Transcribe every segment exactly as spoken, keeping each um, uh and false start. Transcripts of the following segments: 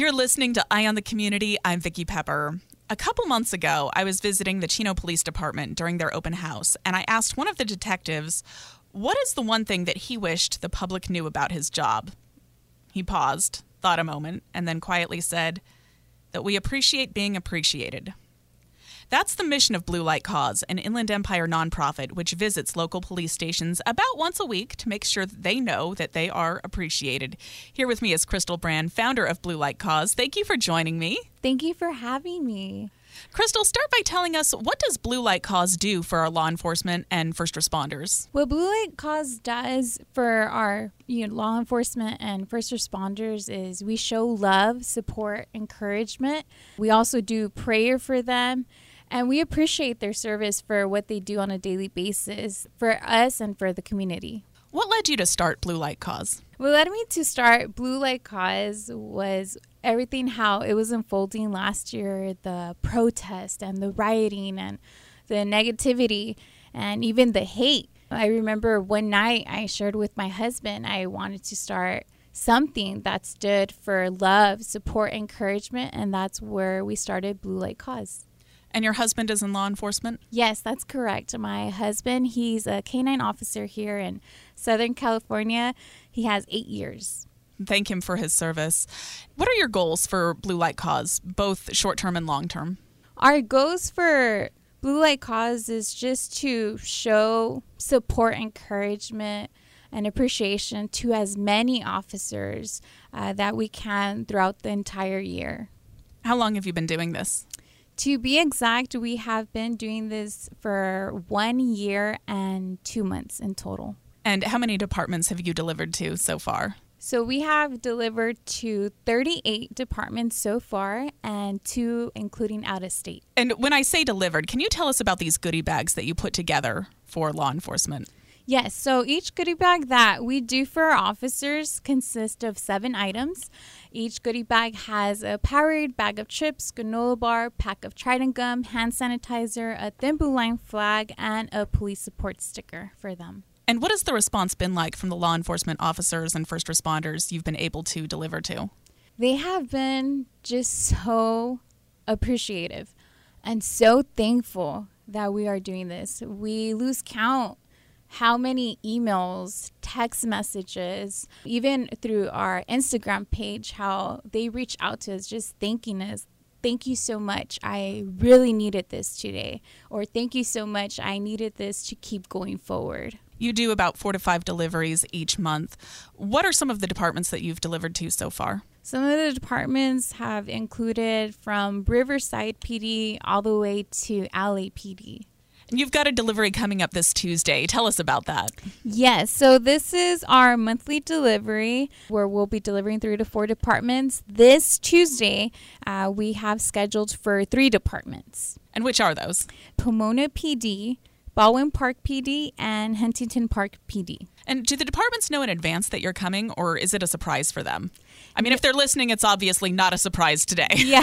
You're listening to Eye on the Community. I'm Vicky Pepper. A couple months ago, I was visiting the Chino Police Department during their open house, and I asked one of the detectives, what is the one thing that he wished the public knew about his job? He paused, thought a moment, and then quietly said, that we appreciate being appreciated. That's the mission of Blue Light Cause, an Inland Empire nonprofit which visits local police stations about once a week to make sure that they know that they are appreciated. Here with me is Crystal Bran, founder of Blue Light Cause. Thank you for joining me. Thank you for having me. Crystal, start by telling us, what does Blue Light Cause do for our law enforcement and first responders? What Blue Light Cause does for our you know, law enforcement and first responders is we show love, support, encouragement. We also do prayer for them, and we appreciate their service for what they do on a daily basis for us and for the community. What led you to start Blue Light Cause? What led me to start Blue Light Cause was everything how it was unfolding last year, the protest and the rioting and the negativity and even the hate. I remember one night I shared with my husband I wanted to start something that stood for love, support, encouragement, and that's where we started Blue Light Cause. And your husband is in law enforcement? Yes, that's correct. My husband, he's a K nine officer here in Southern California. He has eight years. Thank him for his service. What are your goals for Blue Light Cause, both short-term and long-term? Our goals for Blue Light Cause is just to show support, encouragement, and appreciation to as many officers uh, that we can throughout the entire year. How long have you been doing this? To be exact, we have been doing this for one year and two months in total. And how many departments have you delivered to so far? So we have delivered to thirty-eight departments so far, and two including out of state. And when I say delivered, can you tell us about these goodie bags that you put together for law enforcement? Yes, so each goodie bag that we do for our officers consists of seven items. Each goodie bag has a Powerade bag of chips, granola bar, pack of Trident gum, hand sanitizer, a Thin Blue Line flag, and a police support sticker for them. And what has the response been like from the law enforcement officers and first responders you've been able to deliver to? They have been just so appreciative and so thankful that we are doing this. We lose count how many emails, text messages, even through our Instagram page, how they reach out to us just thanking us. Thank you so much. I really needed this today. Or thank you so much. I needed this to keep going forward. You do about four to five deliveries each month. What are some of the departments that you've delivered to so far? Some of the departments have included from Riverside P D all the way to L A P D. You've got a delivery coming up this Tuesday. Tell us about that. Yes. So this is our monthly delivery where we'll be delivering three to four departments. This Tuesday, uh, we have scheduled for three departments. And which are those? Pomona P D, Baldwin Park P D, and Huntington Park P D. And do the departments know in advance that you're coming, or is it a surprise for them? I mean, if they're listening, it's obviously not a surprise today. Yeah.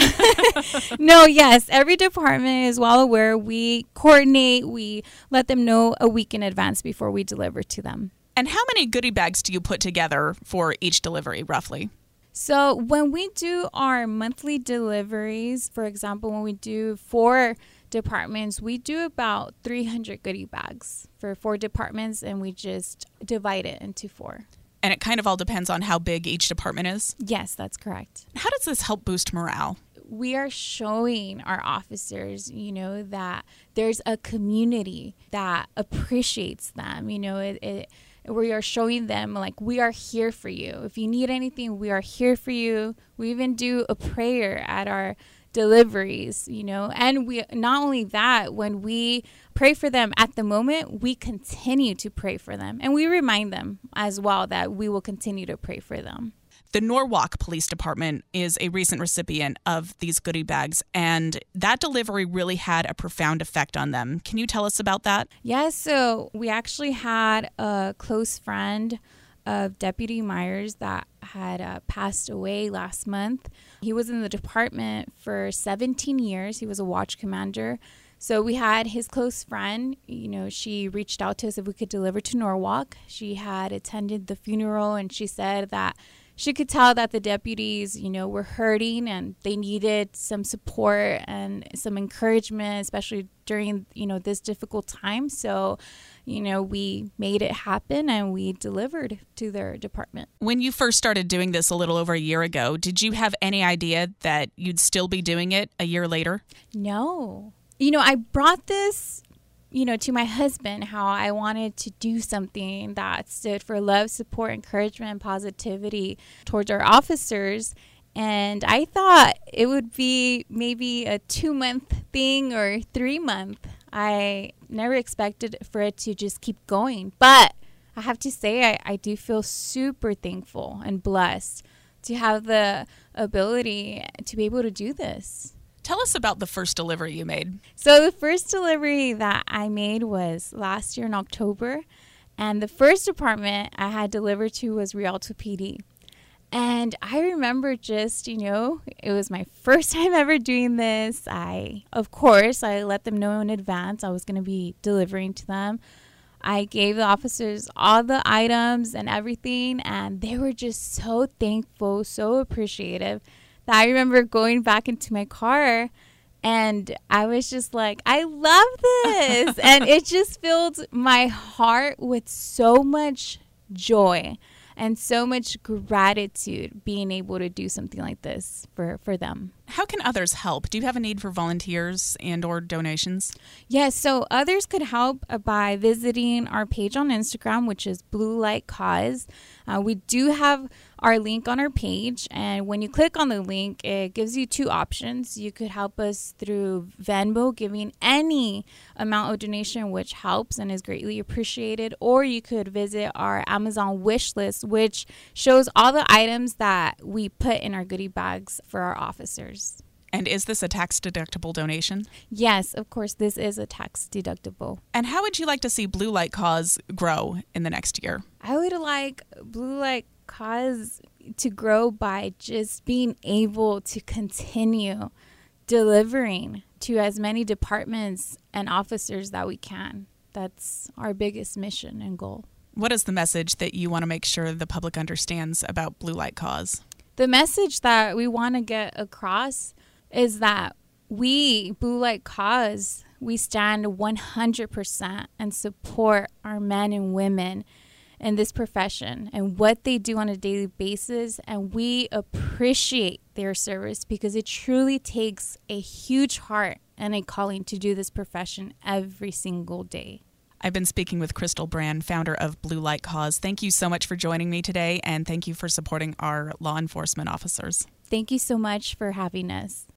No, yes. Every department is well aware. We coordinate. We let them know a week in advance before we deliver to them. And how many goodie bags do you put together for each delivery, roughly? So when we do our monthly deliveries, for example, when we do four departments, we do about three hundred goodie bags for four departments, and we just divide it into four. And it kind of all depends on how big each department is? Yes, that's correct. How does this help boost morale? We are showing our officers, you know, that there's a community that appreciates them. You know, it, it, we are showing them, like, we are here for you. If you need anything, we are here for you. We even do a prayer at our deliveries, you know, and we not only that, when we pray for them at the moment, we continue to pray for them, and we remind them as well that we will continue to pray for them. The Norwalk Police Department is a recent recipient of these goodie bags, and that delivery really had a profound effect on them. Can you tell us about that? Yes, yeah, so we actually had a close friend of Deputy Myers that had uh, passed away last month. He was in the department for seventeen years. He was a watch commander. So we had his close friend, you know, she reached out to us if we could deliver to Norwalk. She had attended the funeral, and she said that she could tell that the deputies, you know, were hurting and they needed some support and some encouragement, especially during, you know, this difficult time. So, you know, we made it happen and we delivered to their department. When you first started doing this a little over a year ago, did you have any idea that you'd still be doing it a year later? No. You know, I brought this, you know, to my husband, how I wanted to do something that stood for love, support, encouragement, and positivity towards our officers. And I thought it would be maybe a two-month thing or three-month. I never expected for it to just keep going. But I have to say, I, I do feel super thankful and blessed to have the ability to be able to do this. Tell us about the first delivery you made. So the first delivery that I made was last year in October. And the first department I had delivered to was Rialto P D. And I remember just, you know, it was my first time ever doing this. I, of course, I let them know in advance I was going to be delivering to them. I gave the officers all the items and everything. And they were just so thankful, so appreciative. I remember going back into my car and I was just like, I love this. And it just filled my heart with so much joy and so much gratitude being able to do something like this for, for them. How can others help? Do you have a need for volunteers and or donations? Yes, so others could help by visiting our page on Instagram, which is Blue Light Cause. Uh, we do have our link on our page, and when you click on the link, it gives you two options. You could help us through Venmo, giving any amount of donation, which helps and is greatly appreciated, or you could visit our Amazon wish list, which shows all the items that we put in our goodie bags for our officers. And is this a tax-deductible donation? Yes, of course, this is a tax-deductible. And how would you like to see Blue Light Cause grow in the next year? I would like Blue Light Cause to grow by just being able to continue delivering to as many departments and officers that we can. That's our biggest mission and goal. What is the message that you want to make sure the public understands about Blue Light Cause? The message that we want to get across is that we, Blue Light Cause, we stand one hundred percent and support our men and women in this profession and what they do on a daily basis. And we appreciate their service because it truly takes a huge heart and a calling to do this profession every single day. I've been speaking with Crystal Bran, founder of Blue Light Cause. Thank you so much for joining me today, and thank you for supporting our law enforcement officers. Thank you so much for having us.